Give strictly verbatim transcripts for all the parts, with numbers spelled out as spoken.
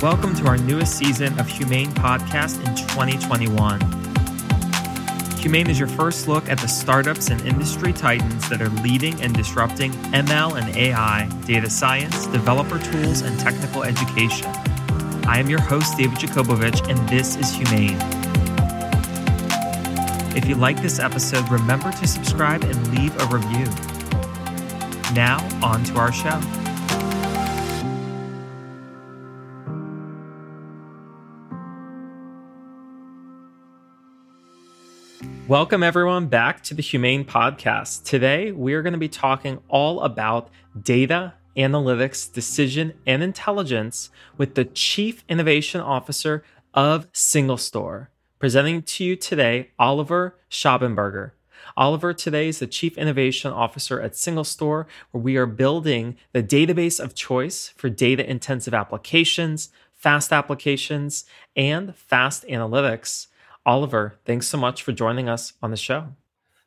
Welcome to our newest season of Humane Podcast in twenty twenty-one. Humane is your first look at the startups and industry titans that are leading and disrupting M L and A I, data science, developer tools, and technical education. I am your host, David Jakobovic, and this is Humane. If you like this episode, remember to subscribe and leave a review. Now, on to our show. Welcome, everyone, back to the Humane Podcast. Today, we are going to be talking all about data, analytics, decision, and intelligence with the Chief Innovation Officer of SingleStore. Presenting to you today, Oliver Schabenberger. Oliver today is the Chief Innovation Officer at SingleStore, where we are building the database of choice for data-intensive applications, fast applications, and fast analytics. Oliver, thanks so much for joining us on the show.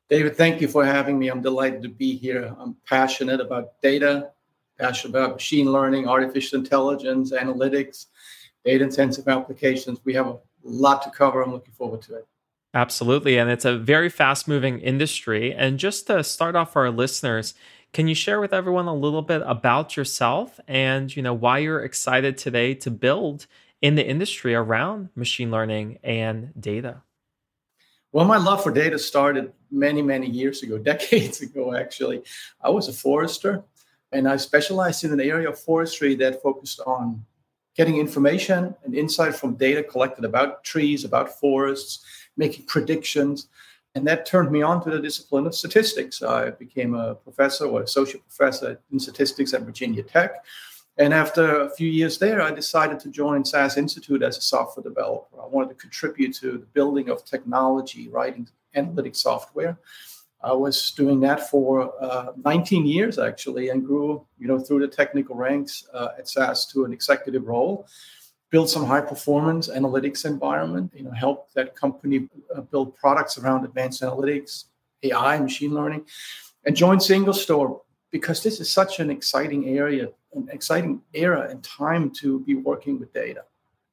David, thank you for having me. I'm delighted to be here. I'm passionate about data, passionate about machine learning, artificial intelligence, analytics, data-intensive applications. We have a lot to cover. I'm looking forward to it. Absolutely. And it's a very fast-moving industry. And just to start off for our listeners, can you share with everyone a little bit about yourself and, you know, why you're excited today to build in the industry around machine learning and data? Well, my love for data started many, many years ago, decades ago, actually. I was a forester, and I specialized in an area of forestry that focused on getting information and insight from data collected about trees, about forests, making predictions. And that turned me on to the discipline of statistics. I became a professor or associate professor in statistics at Virginia Tech. And after a few years there, I decided to join S A S Institute as a software developer. I wanted to contribute to the building of technology, writing analytic software. I was doing that for uh, nineteen years, actually, and grew, you know, through the technical ranks uh, at S A S to an executive role, built some high-performance analytics environment, you know, helped that company uh, build products around advanced analytics, A I, machine learning, and joined SingleStore because this is such an exciting area, an exciting era and time to be working with data.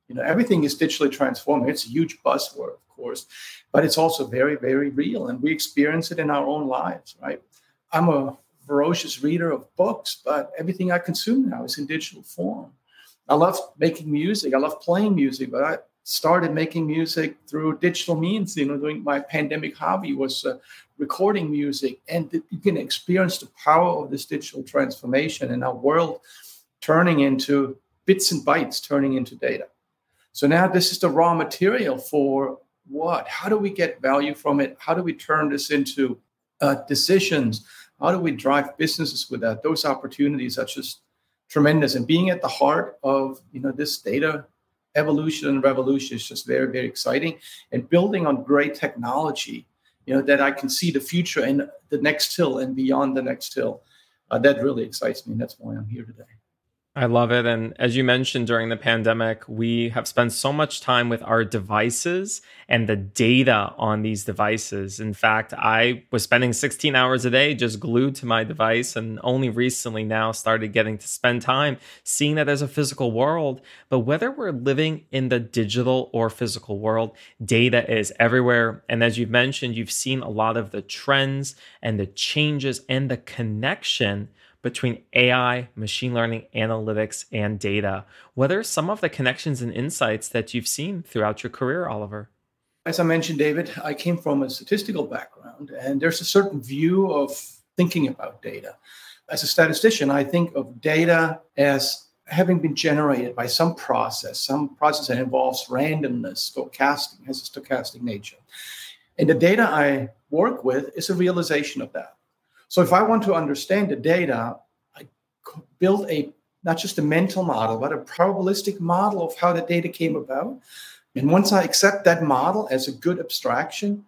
You know, everything is digitally transforming. It's a huge buzzword, of course, but it's also very, very real. And we experience it in our own lives, right? I'm a voracious reader of books, but everything I consume now is in digital form. I love making music. I love playing music, but I started making music through digital means. You know, doing my pandemic hobby was uh, recording music, and th- you can experience the power of this digital transformation and our world turning into bits and bytes, turning into data. So now this is the raw material for what? How do we get value from it? How do we turn this into uh, decisions? How do we drive businesses with that? Those opportunities are just tremendous, and being at the heart of, you know, this data evolution and revolution is just very, very exciting. And building on great technology, you know, that I can see the future and the next hill and beyond the next hill, uh, that really excites me. And that's why I'm here today. I love it. And as you mentioned, during the pandemic, we have spent so much time with our devices and the data on these devices. In fact, I was spending sixteen hours a day just glued to my device, and only recently now started getting to spend time seeing that there's a physical world. But whether we're living in the digital or physical world, data is everywhere. And as you've mentioned, you've seen a lot of the trends and the changes and the connection between A I, machine learning, analytics, and data. What are some of the connections and insights that you've seen throughout your career, Oliver? As I mentioned, David, I came from a statistical background, and there's a certain view of thinking about data. As a statistician, I think of data as having been generated by some process, some process that involves randomness, stochastic, has a stochastic nature. And the data I work with is a realization of that. So if I want to understand the data, I build a not just a mental model, but a probabilistic model of how the data came about. And once I accept that model as a good abstraction,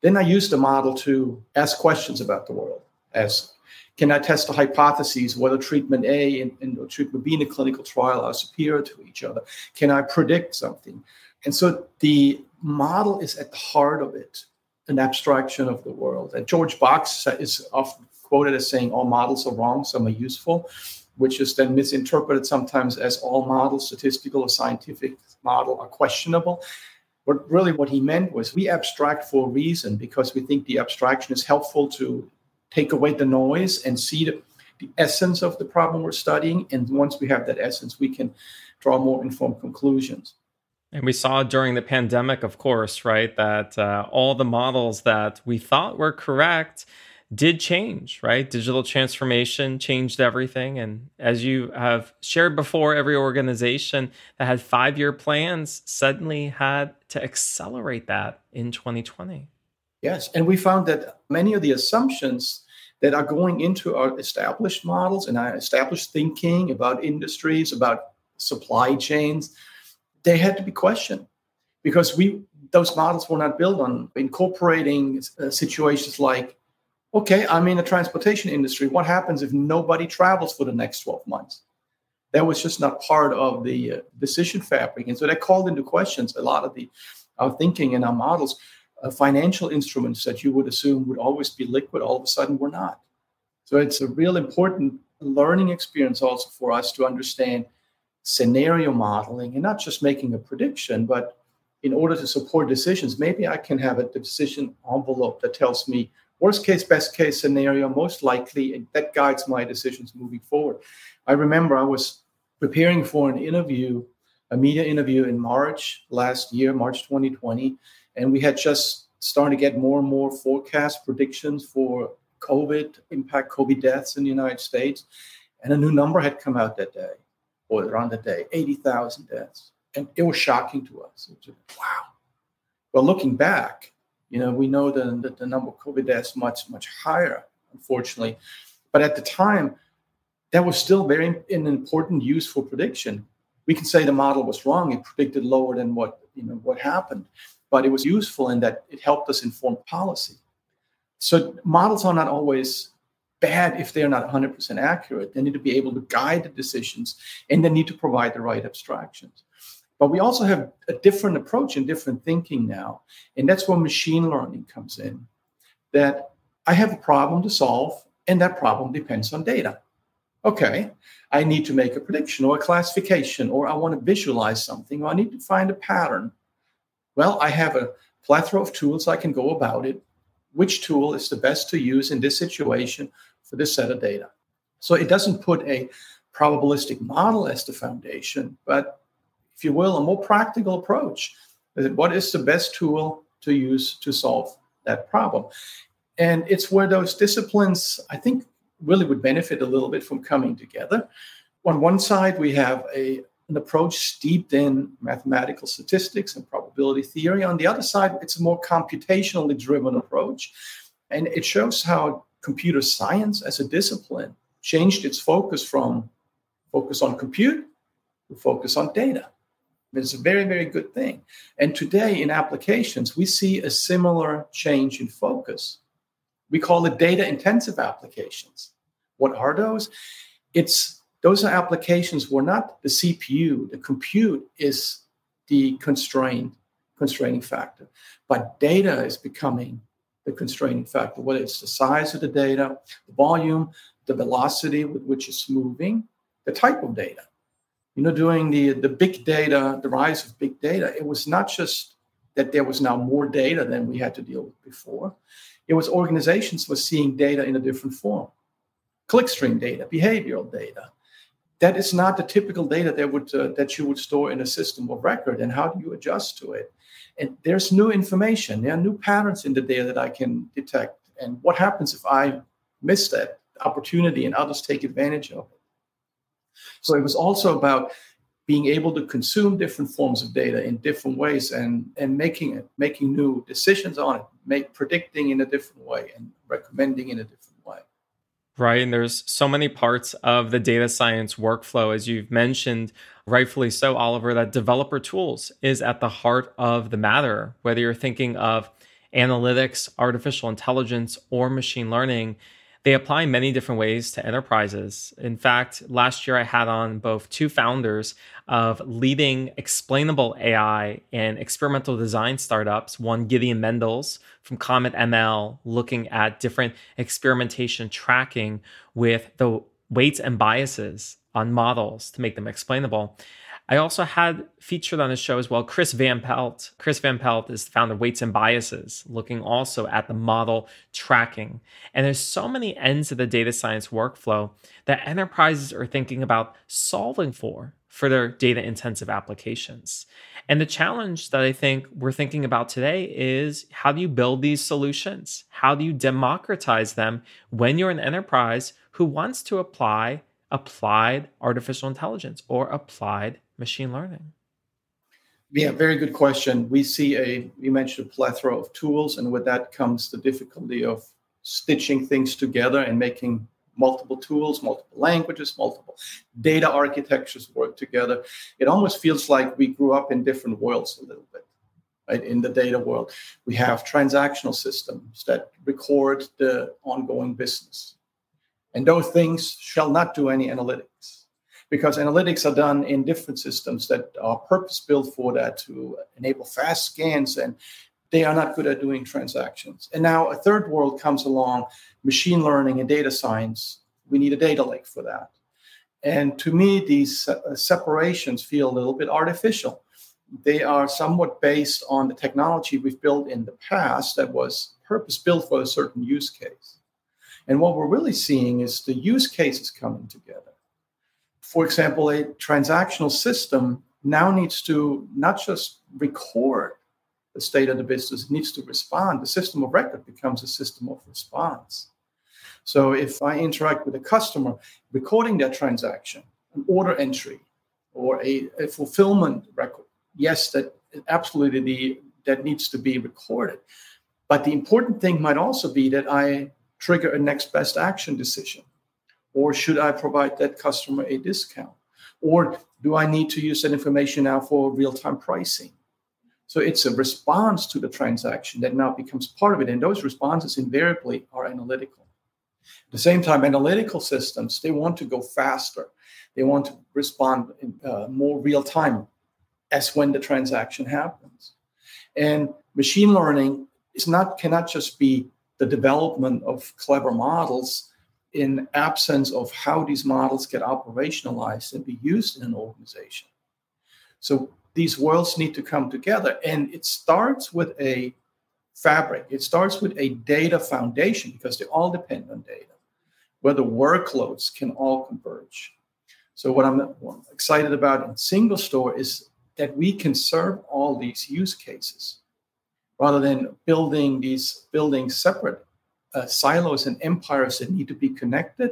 then I use the model to ask questions about the world. As can I test the hypotheses whether treatment A and, and treatment B in a clinical trial are superior to each other? Can I predict something? And so the model is at the heart of it, an abstraction of the world. And George Box is often quoted as saying, all models are wrong, some are useful, which is then misinterpreted sometimes as all models, statistical or scientific model, are questionable. But really what he meant was we abstract for a reason, because we think the abstraction is helpful to take away the noise and see the, the essence of the problem we're studying. And once we have that essence, we can draw more informed conclusions. And we saw during the pandemic, of course, right, that uh, all the models that we thought were correct did change, right? Digital transformation changed everything. And as you have shared before, every organization that had five-year plans suddenly had to accelerate that in twenty twenty. Yes. And we found that many of the assumptions that are going into our established models and our established thinking about industries, about supply chains, they had to be questioned, because we those models were not built on incorporating uh, situations like, okay, I'm in the transportation industry. What happens if nobody travels for the next twelve months? That was just not part of the uh, decision fabric. And so that called into questions a lot of the our thinking and our models. Uh, financial instruments that you would assume would always be liquid all of a sudden were not. So it's a real important learning experience also for us to understand scenario modeling, and not just making a prediction, but in order to support decisions, maybe I can have a decision envelope that tells me worst case, best case scenario, most likely, and that guides my decisions moving forward. I remember I was preparing for an interview, a media interview in March last year, March twenty twenty, and we had just started to get more and more forecast predictions for COVID impact, COVID deaths in the United States, and a new number had come out that day. Or around the day, eighty thousand deaths. And it was shocking to us. It was like, wow. Well, looking back, you know, we know that the, the number of COVID deaths much, much higher, unfortunately. But at the time, that was still very an important use for prediction. We can say the model was wrong. It predicted lower than what, you know, what happened. But it was useful in that it helped us inform policy. So models are not always bad if they're not one hundred percent accurate. They need to be able to guide the decisions, and they need to provide the right abstractions. But we also have a different approach and different thinking now, and that's where machine learning comes in, that I have a problem to solve, and that problem depends on data. Okay, I need to make a prediction or a classification, or I want to visualize something, or I need to find a pattern. Well, I have a plethora of tools I can go about it. Which tool is the best to use in this situation for this set of data? So it doesn't put a probabilistic model as the foundation, but if you will, a more practical approach. What is the best tool to use to solve that problem? And it's where those disciplines, I think, really would benefit a little bit from coming together. On one side, we have a, an approach steeped in mathematical statistics and probability theory. On the other side, it's a more computationally driven approach. And it shows how computer science as a discipline changed its focus from focus on compute to focus on data. It's a very, very good thing. And today in applications, we see a similar change in focus. We call it data-intensive applications. What are those? It's Those are applications where not the C P U, the compute is the constraint, constraining factor, but data is becoming the constraining factor, whether it's the size of the data, the volume, the velocity with which it's moving, the type of data. You know, during the, the big data, the rise of big data, it was not just that there was now more data than we had to deal with before. It was organizations were seeing data in a different form. Clickstream data, behavioral data. That is not the typical data that would uh, that you would store in a system of record, and how do you adjust to it? And there's new information. There are new patterns in the data that I can detect. And what happens if I miss that opportunity and others take advantage of it? So it was also about being able to consume different forms of data in different ways and, and making it, making new decisions on it, make predicting in a different way and recommending in a different way. Right. And there's so many parts of the data science workflow, as you've mentioned, rightfully so, Oliver, that developer tools is at the heart of the matter, whether you're thinking of analytics, artificial intelligence, or machine learning. They apply many different ways to enterprises. In fact, last year I had on both two founders of leading explainable A I and experimental design startups, one Gideon Mendels from Comet M L, looking at different experimentation tracking with the weights and biases on models to make them explainable. I also had featured on the show as well, Chris Van Pelt. Chris Van Pelt is the founder of Weights and Biases, looking also at the model tracking. And there's so many ends of the data science workflow that enterprises are thinking about solving for, for their data-intensive applications. And the challenge that I think we're thinking about today is, how do you build these solutions? How do you democratize them when you're an enterprise who wants to apply applied artificial intelligence or applied machine learning? Yeah, very good question. We see a, you mentioned a plethora of tools, and with that comes the difficulty of stitching things together and making multiple tools, multiple languages, multiple data architectures work together. It almost feels like we grew up in different worlds a little bit. Right? In the data world, we have transactional systems that record the ongoing business. And those things shall not do any analytics, because analytics are done in different systems that are purpose-built for that, to enable fast scans, and they are not good at doing transactions. And now a third world comes along, machine learning and data science. We need a data lake for that. And to me, these uh, separations feel a little bit artificial. They are somewhat based on the technology we've built in the past that was purpose-built for a certain use case. And what we're really seeing is the use cases coming together. For example, a transactional system now needs to not just record the state of the business, it needs to respond. The system of record becomes a system of response. So if I interact with a customer, recording their transaction, an order entry, or a, a fulfillment record, yes, that absolutely the, that needs to be recorded. But the important thing might also be that I trigger a next best action decision, or should I provide that customer a discount, or do I need to use that information now for real-time pricing? So it's a response to the transaction that now becomes part of it, and those responses invariably are analytical. At the same time, analytical systems, they want to go faster. They want to respond in, uh, more real-time as when the transaction happens. And machine learning is not cannot just be the development of clever models in absence of how these models get operationalized and be used in an organization. So these worlds need to come together, and it starts with a fabric. It starts with a data foundation, because they all depend on data, where the workloads can all converge. So what I'm, what I'm excited about in SingleStore is that we can serve all these use cases, rather than building these building separate uh, silos and empires that need to be connected.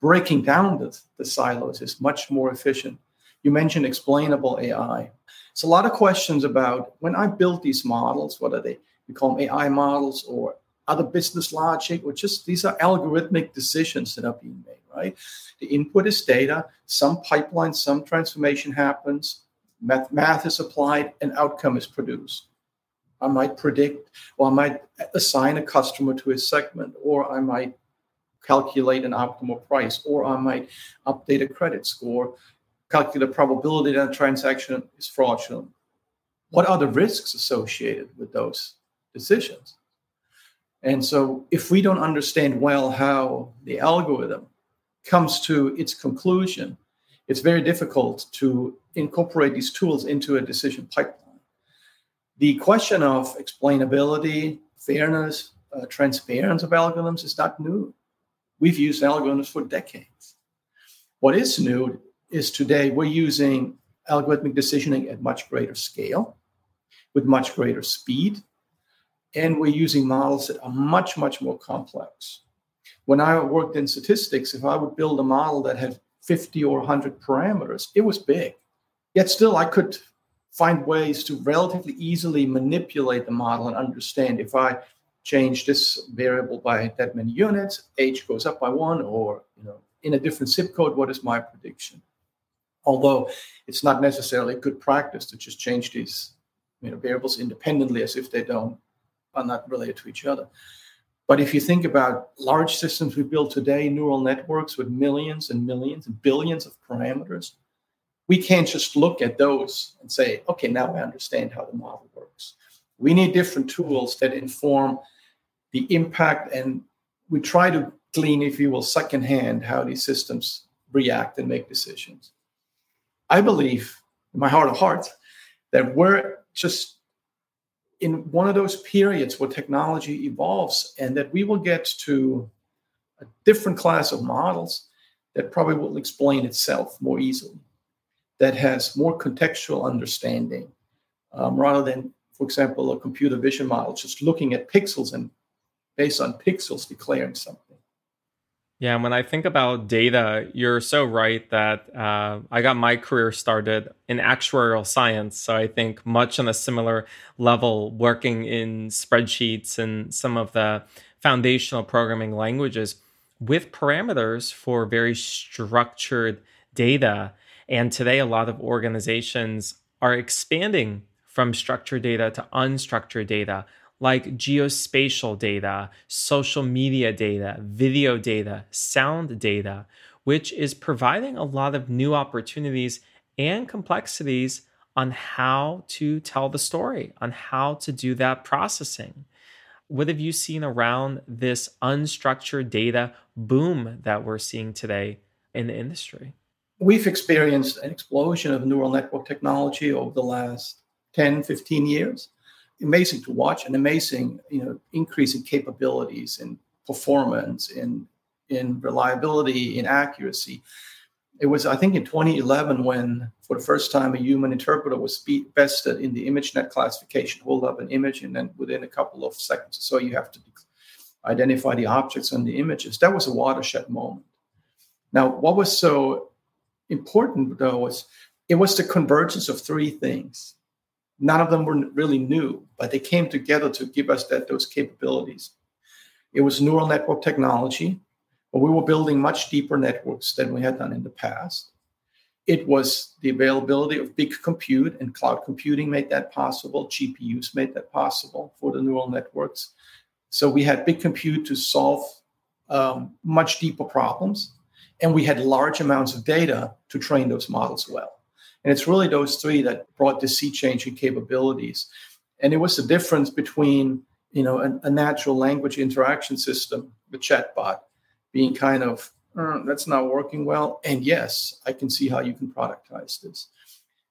Breaking down the, the silos is much more efficient. You mentioned explainable A I. It's a lot of questions about when I build these models, what are they? We call them A I models or other business logic, or just these are algorithmic decisions that are being made, right? The input is data, some pipeline, some transformation happens, math, math is applied, and outcome is produced. I might predict, or I might assign a customer to a segment, or I might calculate an optimal price, or I might update a credit score, calculate the probability that a transaction is fraudulent. What are the risks associated with those decisions? And so if we don't understand well how the algorithm comes to its conclusion, it's very difficult to incorporate these tools into a decision pipeline. The question of explainability, fairness, uh, transparency of algorithms is not new. We've used algorithms for decades. What is new is today we're using algorithmic decisioning at much greater scale, with much greater speed, and we're using models that are much, much more complex. When I worked in statistics, if I would build a model that had fifty or one hundred parameters, it was big. Yet still, I could find ways to relatively easily manipulate the model and understand if I change this variable by that many units, age goes up by one, or you know, in a different zip code, what is my prediction? Although it's not necessarily good practice to just change these you know, variables independently as if they don't are not related to each other. But if you think about large systems we build today, neural networks with millions and millions and billions of parameters, we can't just look at those and say, okay, now I understand how the model works. We need different tools that inform the impact, and we try to glean, if you will, secondhand how these systems react and make decisions. I believe, in my heart of hearts, that we're just in one of those periods where technology evolves, and that we will get to a different class of models that probably will explain itself more easily, that has more contextual understanding, um, rather than, for example, a computer vision model just looking at pixels and based on pixels declaring something. Yeah, and when I think about data, you're so right that uh, I got my career started in actuarial science. So I think much on a similar level, working in spreadsheets and some of the foundational programming languages with parameters for very structured data. And today, a lot of organizations are expanding from structured data to unstructured data, like geospatial data, social media data, video data, sound data, which is providing a lot of new opportunities and complexities on how to tell the story, on how to do that processing. What have you seen around this unstructured data boom that we're seeing today in the industry? We've experienced an explosion of neural network technology over the last ten, fifteen years. Amazing to watch, and amazing, you know, increase in capabilities, in performance, in in reliability, in accuracy. It was, I think, in twenty eleven when, for the first time, a human interpreter was bested in the ImageNet classification. Hold up an image, and then within a couple of seconds or so, you have to identify the objects on the images. That was a watershed moment. Now, what was so important, though, was it was the convergence of three things. None of them were really new, but they came together to give us that those capabilities. It was neural network technology, but we were building much deeper networks than we had done in the past. It was the availability of big compute, and cloud computing made that possible. G P Us made that possible for the neural networks. So we had big compute to solve um, much deeper problems, and we had large amounts of data to train those models well. And it's really those three that brought the sea change in capabilities. And it was the difference between, you know, a, a natural language interaction system, the chatbot, being kind of, mm, that's not working well. And yes, I can see how you can productize this.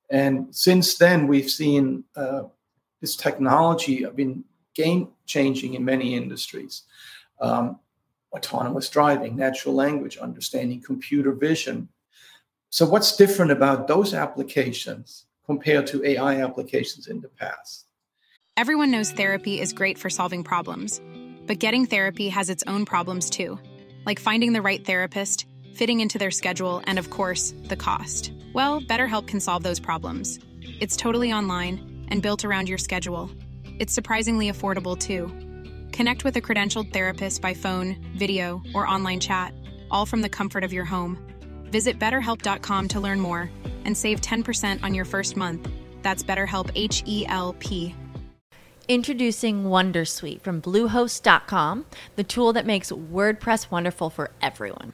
And since then, we've seen uh, this technology have been game-changing in many industries. Um, autonomous driving, natural language understanding, computer vision. So what's different about those applications compared to A I applications in the past? Everyone knows therapy is great for solving problems, but getting therapy has its own problems too, like finding the right therapist, fitting into their schedule, and of course, the cost. Well, BetterHelp can solve those problems. It's totally online and built around your schedule. It's surprisingly affordable too. Connect with a credentialed therapist by phone, video, or online chat, all from the comfort of your home. Visit BetterHelp dot com to learn more and save ten percent on your first month. That's BetterHelp, H E L P. Introducing WonderSuite from Bluehost dot com, the tool that makes WordPress wonderful for everyone.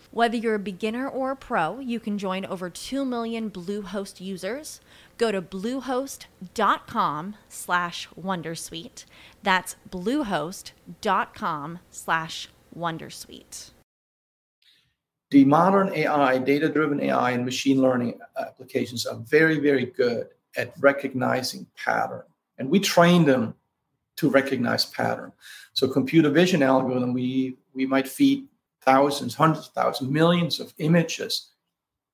Whether you're a beginner or a pro, you can join over two million Bluehost users. Go to bluehost.com slash wondersuite. That's bluehost.com slash wondersuite. The modern A I, data-driven A I and machine learning applications are very, very good at recognizing pattern. And we train them to recognize pattern. So computer vision algorithm, we, we might feed thousands, hundreds of thousands, millions of images,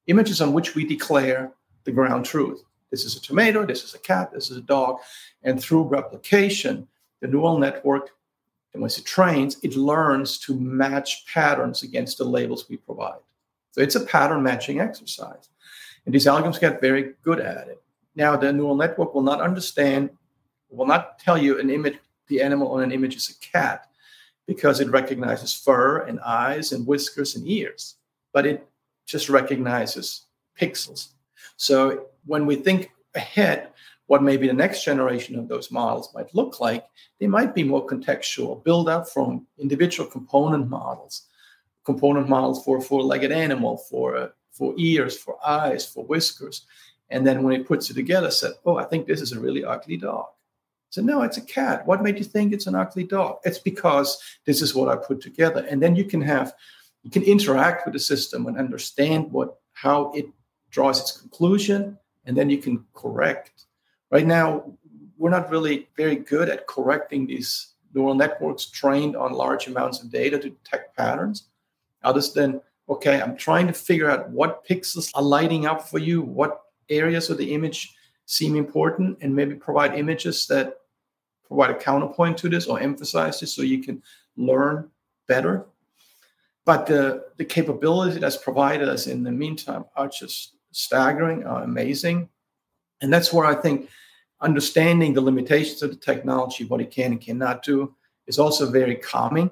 images on which we declare the ground truth. This is a tomato, this is a cat, this is a dog. And through replication, the neural network, and once it trains, it learns to match patterns against the labels we provide. So it's a pattern matching exercise. And these algorithms get very good at it. Now, the neural network will not understand, will not tell you an image, the animal on an image is a cat, because it recognizes fur and eyes and whiskers and ears, but it just recognizes pixels. So when we think ahead, what maybe the next generation of those models might look like, they might be more contextual, build up from individual component models, component models for a four-legged animal, for, uh, for ears, for eyes, for whiskers. And then when it puts it together, said, oh, I think this is a really ugly dog. So no, it's a cat. What made you think it's an ugly dog? It's because this is what I put together. And then you can have, you can interact with the system and understand what, how it draws its conclusion, and then you can correct. Right now, we're not really very good at correcting these neural networks trained on large amounts of data to detect patterns. Other than, okay, I'm trying to figure out what pixels are lighting up for you, what areas of the image seem important, and maybe provide images that provide a counterpoint to this or emphasize this so you can learn better. But the, the capability that's provided us in the meantime are just staggering, are amazing. And that's where I think understanding the limitations of the technology, what it can and cannot do, is also very calming.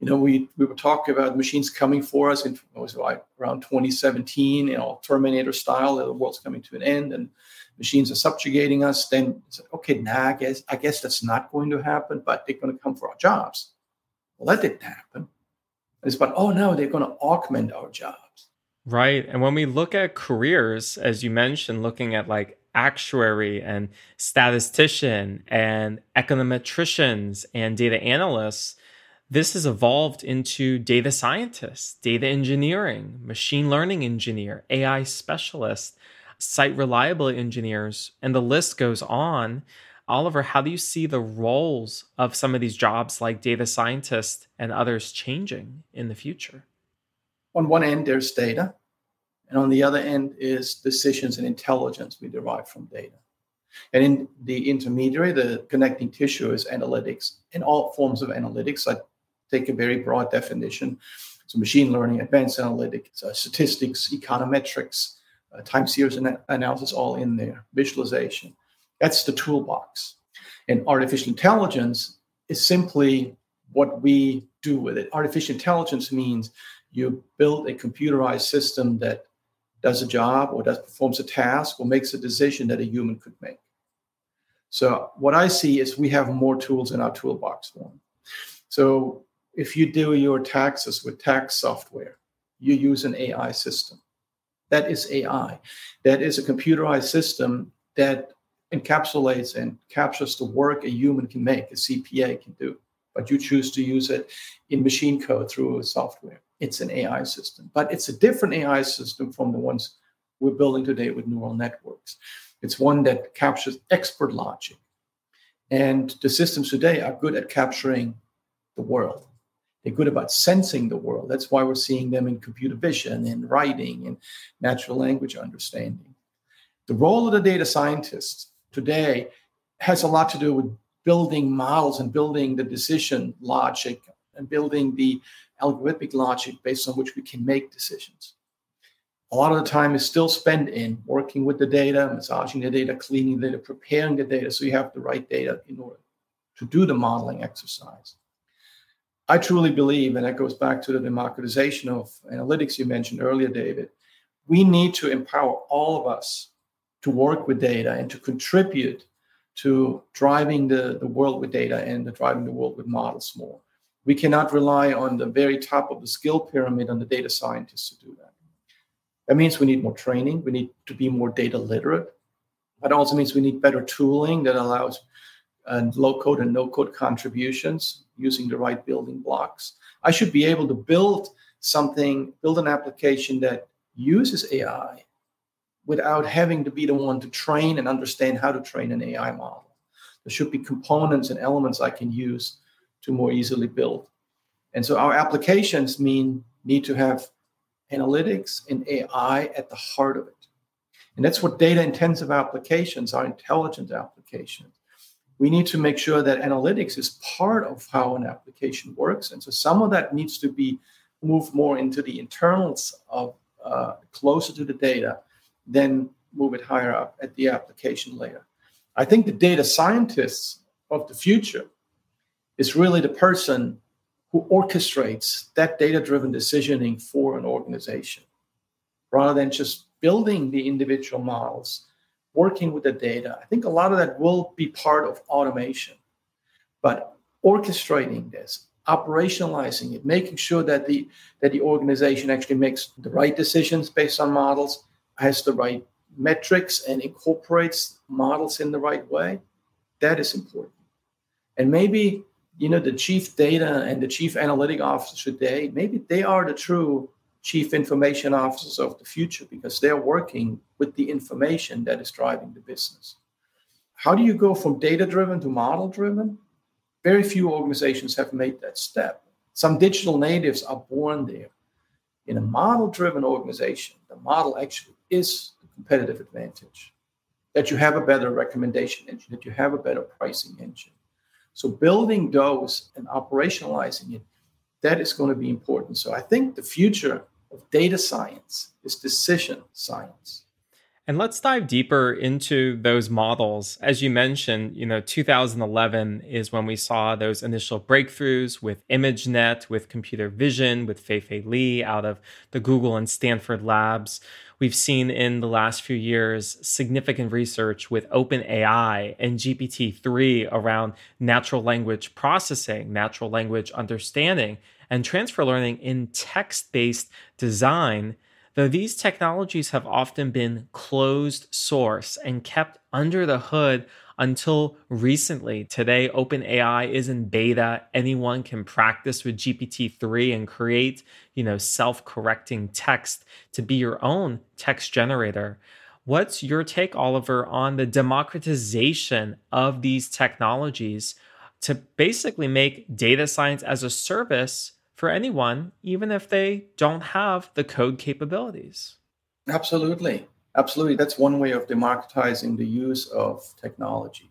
You know, we, we were talking about machines coming for us in it was right around twenty seventeen, you know, Terminator style, the world's coming to an end and machines are subjugating us. Then it's like, okay, nah, I guess, I guess that's not going to happen, but they're going to come for our jobs. Well, that didn't happen. It's about, oh no, they're going to augment our jobs. Right. And when we look at careers, as you mentioned, looking at like actuary and statistician and econometricians and data analysts, this has evolved into data scientists, data engineering, machine learning engineer, A I specialist, site reliability engineers, and the list goes on. Oliver, how do you see the roles of some of these jobs like data scientists and others changing in the future? On one end, there's data. And on the other end is decisions and intelligence we derive from data. And in the intermediary, the connecting tissue is analytics and all forms of analytics. I take a very broad definition. So machine learning, advanced analytics, uh, statistics, econometrics, uh, time series ana- analysis, all in there, visualization. That's the toolbox. And artificial intelligence is simply what we do with it. Artificial intelligence means you build a computerized system that does a job or does performs a task or makes a decision that a human could make. So what I see is we have more tools in our toolbox one. So if you do your taxes with tax software, you use an A I system. That is A I. That is a computerized system that encapsulates and captures the work a human can make, a C P A can do. But you choose to use it in machine code through software. It's an A I system. But it's a different A I system from the ones we're building today with neural networks. It's one that captures expert logic. And the systems today are good at capturing the world. They're good about sensing the world. That's why we're seeing them in computer vision, in writing, in natural language understanding. The role of the data scientist today has a lot to do with building models and building the decision logic and building the algorithmic logic based on which we can make decisions. A lot of the time is still spent in working with the data, massaging the data, cleaning the data, preparing the data so you have the right data in order to do the modeling exercise. I truly believe, and that goes back to the democratization of analytics you mentioned earlier, David, we need to empower all of us to work with data and to contribute to driving the, the world with data and the driving the world with models more. We cannot rely on the very top of the skill pyramid on the data scientists to do that. That means we need more training. We need to be more data literate. That also means we need better tooling that allows uh, low-code and no-code contributions using the right building blocks. I should be able to build something, build an application that uses A I without having to be the one to train and understand how to train an A I model. There should be components and elements I can use to more easily build. And so our applications mean need to have analytics and A I at the heart of it. And that's what data-intensive applications are, intelligent applications. We need to make sure that analytics is part of how an application works. And so some of that needs to be moved more into the internals of uh, closer to the data, then move it higher up at the application layer. I think the data scientists of the future is really the person who orchestrates that data-driven decisioning for an organization, rather than just building the individual models, working with the data. I think a lot of that will be part of automation, but orchestrating this, operationalizing it, making sure that the that the organization actually makes the right decisions based on models, has the right metrics, and incorporates models in the right way, that is important. And maybe, you know, the chief data and the chief analytic officer today, maybe they are the true chief information officers of the future, because they're working with the information that is driving the business. How do you go from data-driven to model-driven? Very few organizations have made that step. Some digital natives are born there. In a model-driven organization, the model actually is the competitive advantage, that you have a better recommendation engine, that you have a better pricing engine. So building those and operationalizing it, that is going to be important. So I think the future of data science is decision science. And let's dive deeper into those models. As you mentioned, you know, two thousand eleven is when we saw those initial breakthroughs with ImageNet, with computer vision, with Fei-Fei Li out of the Google and Stanford labs. We've seen in the last few years significant research with OpenAI and G P T three around natural language processing, natural language understanding, and transfer learning in text-based design. Though these technologies have often been closed source and kept under the hood until recently. Today, OpenAI is in beta. Anyone can practice with G P T three and create, you know, self-correcting text to be your own text generator. What's your take, Oliver, on the democratization of these technologies to basically make data science as a service for anyone, even if they don't have the code capabilities? Absolutely. Absolutely. That's one way of democratizing the use of technology,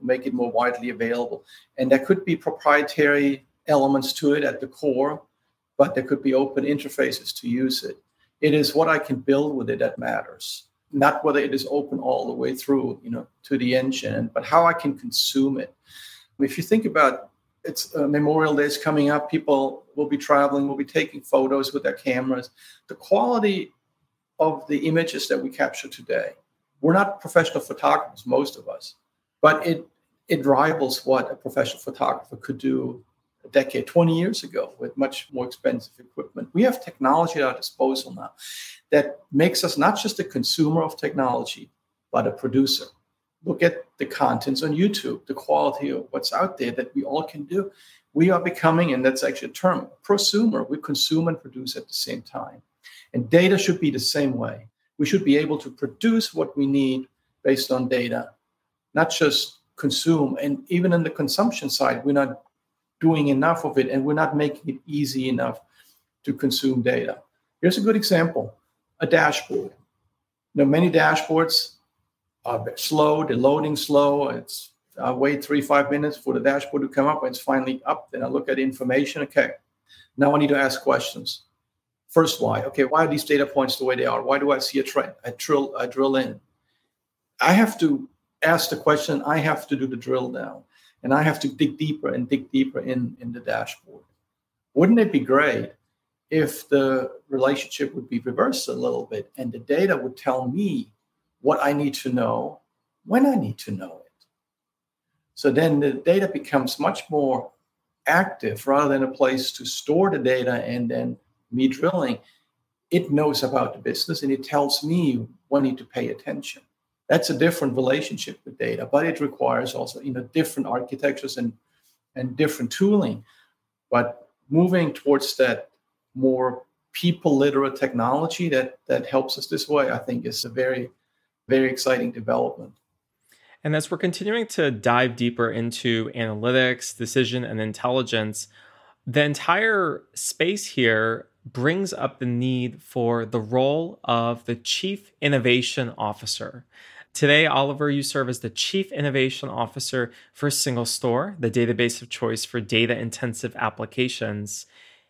make it more widely available. And there could be proprietary elements to it at the core, but there could be open interfaces to use it. It is what I can build with it that matters, not whether it is open all the way through, you know, to the engine, but how I can consume it. If you think about It's uh, Memorial Day is coming up. People will be traveling, will be taking photos with their cameras. The quality of the images that we capture today, we're not professional photographers, most of us, but it it rivals what a professional photographer could do a decade, twenty years ago with much more expensive equipment. We have technology at our disposal now that makes us not just a consumer of technology, but a producer. Look at the contents on YouTube, the quality of what's out there that we all can do. We are becoming, and that's actually a term, prosumer. We consume and produce at the same time. And data should be the same way. We should be able to produce what we need based on data, not just consume. And even in the consumption side, we're not doing enough of it, and we're not making it easy enough to consume data. Here's a good example, a dashboard. Now, many dashboards are slow, they're loading slow. It's I wait three, five minutes for the dashboard to come up. When it's finally up, then I look at information. Okay, now I need to ask questions. First, why? Okay, why are these data points the way they are? Why do I see a trend? I drill, I drill in. I have to ask the question. I have to do the drill down. And I have to dig deeper and dig deeper in, in the dashboard. Wouldn't it be great if the relationship would be reversed a little bit and the data would tell me what I need to know when I need to know it? So then the data becomes much more active rather than a place to store the data and then me drilling. It knows about the business and it tells me when I need to pay attention. That's a different relationship with data, but it requires also, you know, different architectures and, and different tooling. But moving towards that more people-literate technology that that helps us this way, I think is a very, very exciting development. And as we're continuing to dive deeper into analytics, decision, and intelligence, the entire space here brings up the need for the role of the Chief Innovation Officer. Today, Oliver, you serve as the Chief Innovation Officer for SingleStore, the database of choice for data-intensive applications.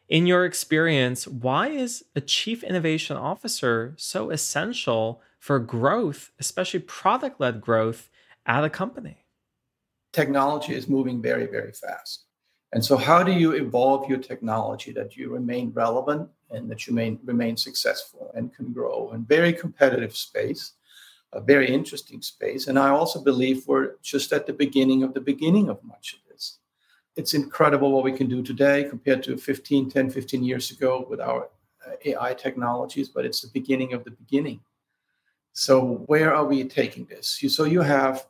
In your experience, why is a Chief Innovation Officer so essential for growth, especially product-led growth at a company? Technology is moving very, very fast. And so how do you evolve your technology that you remain relevant and that you may remain successful and can grow? And very competitive space, a very interesting space. And I also believe we're just at the beginning of the beginning of much of this. It's incredible what we can do today compared to fifteen, ten, fifteen years ago with our A I technologies, but it's the beginning of the beginning. So where are we taking this? So you have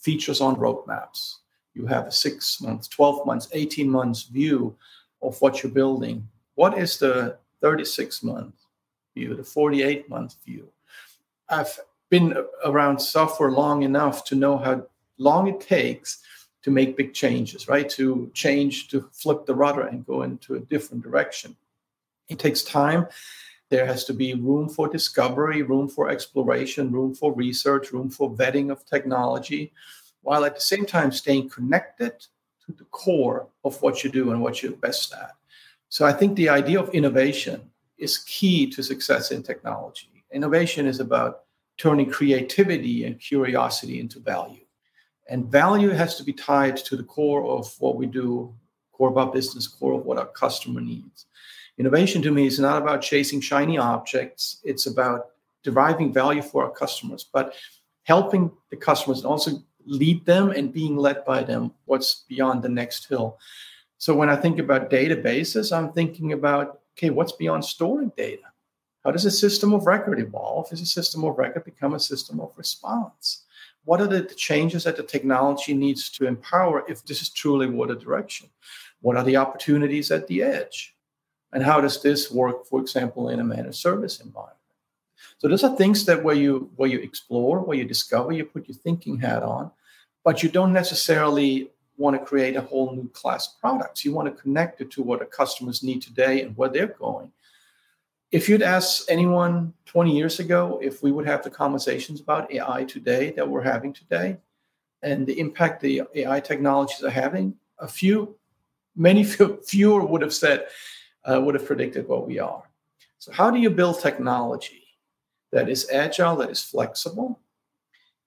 features on roadmaps. You have a six months, twelve months, eighteen months view of what you're building. What is the thirty-six month view, the forty-eight month view? I've been around software long enough to know how long it takes to make big changes, right? To change, to flip the rudder and go into a different direction. It takes time. There has to be room for discovery, room for exploration, room for research, room for vetting of technology, while at the same time staying connected to the core of what you do and what you're best at. So I think the idea of innovation is key to success in technology. Innovation is about turning creativity and curiosity into value. And value has to be tied to the core of what we do, core of our business, core of what our customer needs. Innovation to me is not about chasing shiny objects. It's about deriving value for our customers, but helping the customers and also lead them and being led by them, what's beyond the next hill. So when I think about databases, I'm thinking about, okay, what's beyond storing data? How does a system of record evolve? Does a system of record become a system of response? What are the changes that the technology needs to empower if this is truly what a direction? What are the opportunities at the edge? And how does this work, for example, in a managed service environment? So those are things that where you where you explore, where you discover, you put your thinking hat on, but you don't necessarily want to create a whole new class of products. You want to connect it to what our customers need today and where they're going. If you'd asked anyone twenty years ago if we would have the conversations about A I today that we're having today and the impact the A I technologies are having, a few, many few, fewer would have said, uh, would have predicted what we are. So how do you build technology that is agile, that is flexible,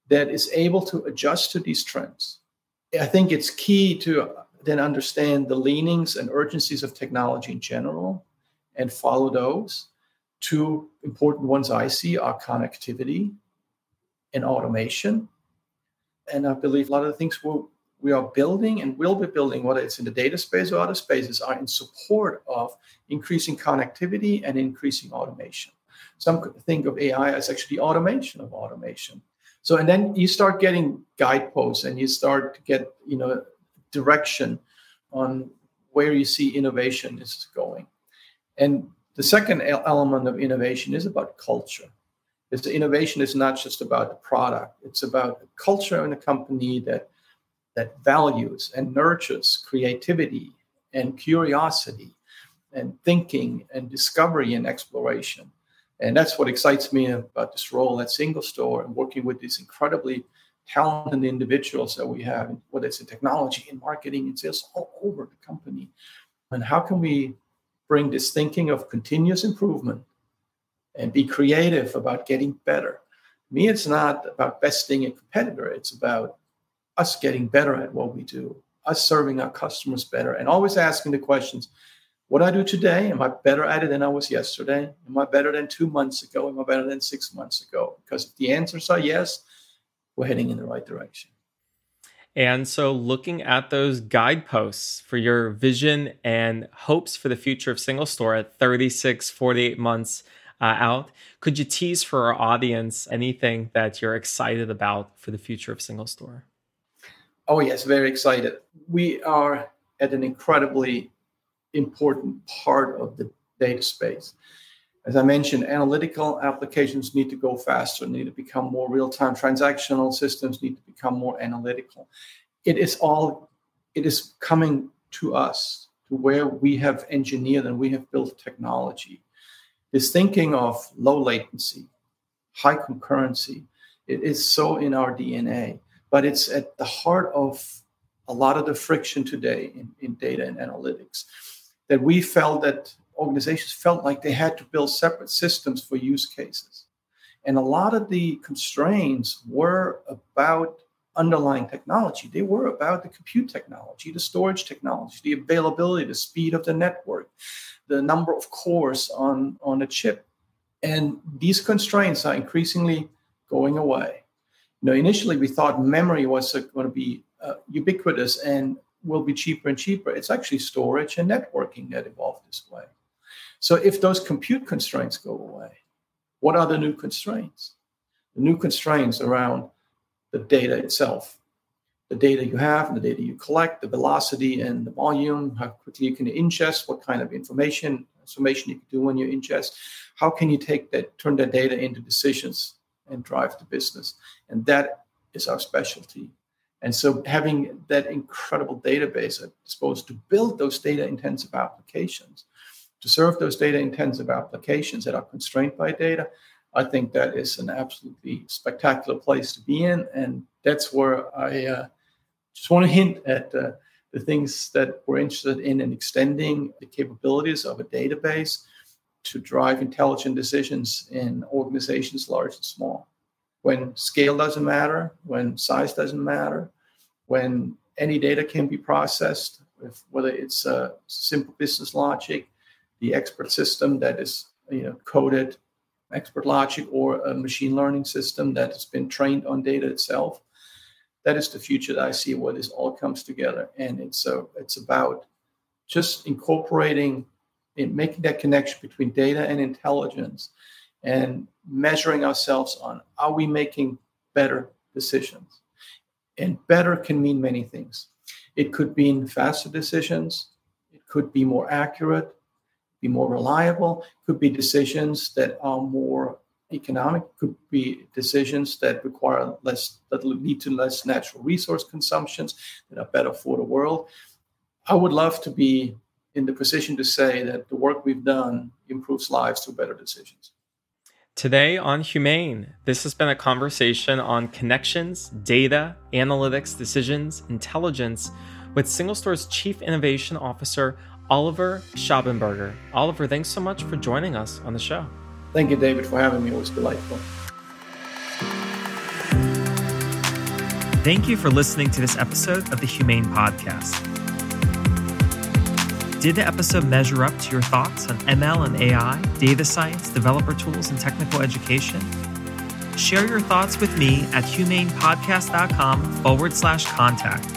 that is able to adjust to these trends? I think it's key to then understand the leanings and urgencies of technology in general and follow those. Two important ones I see are connectivity and automation. And I believe a lot of the things we're, we are building and will be building, whether it's in the data space or other spaces, are in support of increasing connectivity and increasing automation. Some think of A I as actually automation of automation. So, and then you start getting guideposts and you start to get, you know, direction on where you see innovation is going. And the second element of innovation is about culture. Because the innovation is not just about the product. It's about a culture in a company that that values and nurtures creativity and curiosity and thinking and discovery and exploration. And that's what excites me about this role at SingleStore and working with these incredibly talented individuals that we have, whether it's in technology, in marketing, in sales, all over the company. And how can we bring this thinking of continuous improvement and be creative about getting better? For me, it's not about besting a competitor. It's about us getting better at what we do, us serving our customers better, and always asking the questions, what I do today, am I better at it than I was yesterday? Am I better than two months ago? Am I better than six months ago? Because if the answers are yes, we're heading in the right direction. And so looking at those guideposts for your vision and hopes for the future of SingleStore at thirty-six, forty-eight months uh, out, could you tease for our audience anything that you're excited about for the future of SingleStore? Oh, yes, very excited. We are at an incredibly important part of the data space. As I mentioned, analytical applications need to go faster, need to become more real-time. Transactional systems need to become more analytical. It is all, it is coming to us, to where we have engineered and we have built technology. This thinking of low latency, high concurrency, it is so in our D N A, but it's at the heart of a lot of the friction today in, in data and analytics, that we felt that organizations felt like they had to build separate systems for use cases. And a lot of the constraints were about underlying technology. They were about the compute technology, the storage technology, the availability, the speed of the network, the number of cores on, on a chip. And these constraints are increasingly going away. You know, initially we thought memory was going to be uh, ubiquitous and will be cheaper and cheaper. It's actually storage and networking that evolved this way. So if those compute constraints go away, what are the new constraints? The new constraints around the data itself, the data you have, and the data you collect, the velocity and the volume, how quickly you can ingest, what kind of information, summation you can do when you ingest, how can you take that, turn that data into decisions and drive the business? And that is our specialty. And so having that incredible database at disposal to build those data-intensive applications, to serve those data-intensive applications that are constrained by data, I think that is an absolutely spectacular place to be in. And that's where I uh, just want to hint at uh, the things that we're interested in in extending the capabilities of a database to drive intelligent decisions in organizations large and small. When scale doesn't matter, when size doesn't matter, when any data can be processed, if, whether it's uh, simple business logic, the expert system that is you know, coded expert logic, or a machine learning system that has been trained on data itself, that is the future that I see where this all comes together. And it's, uh, it's about just incorporating and making that connection between data and intelligence, and measuring ourselves on, are we making better decisions? And better can mean many things. It could mean faster decisions. It could be more accurate, be more reliable. It could be decisions that are more economic. It could be decisions that require less, that lead to less natural resource consumptions, that are better for the world. I would love to be in the position to say that the work we've done improves lives through better decisions. Today on Humane, this has been a conversation on connections, data, analytics, decisions, intelligence with SingleStore's Chief Innovation Officer, Oliver Schabenberger. Oliver, thanks so much for joining us on the show. Thank you, David, for having me. It was delightful. Thank you for listening to this episode of the Humane Podcast. Did the episode measure up to your thoughts on M L and A I, data science, developer tools, and technical education? Share your thoughts with me at humanepodcast.com forward slash contact.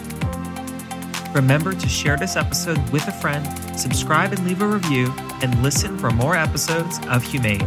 Remember to share this episode with a friend, subscribe and leave a review, and listen for more episodes of Humane.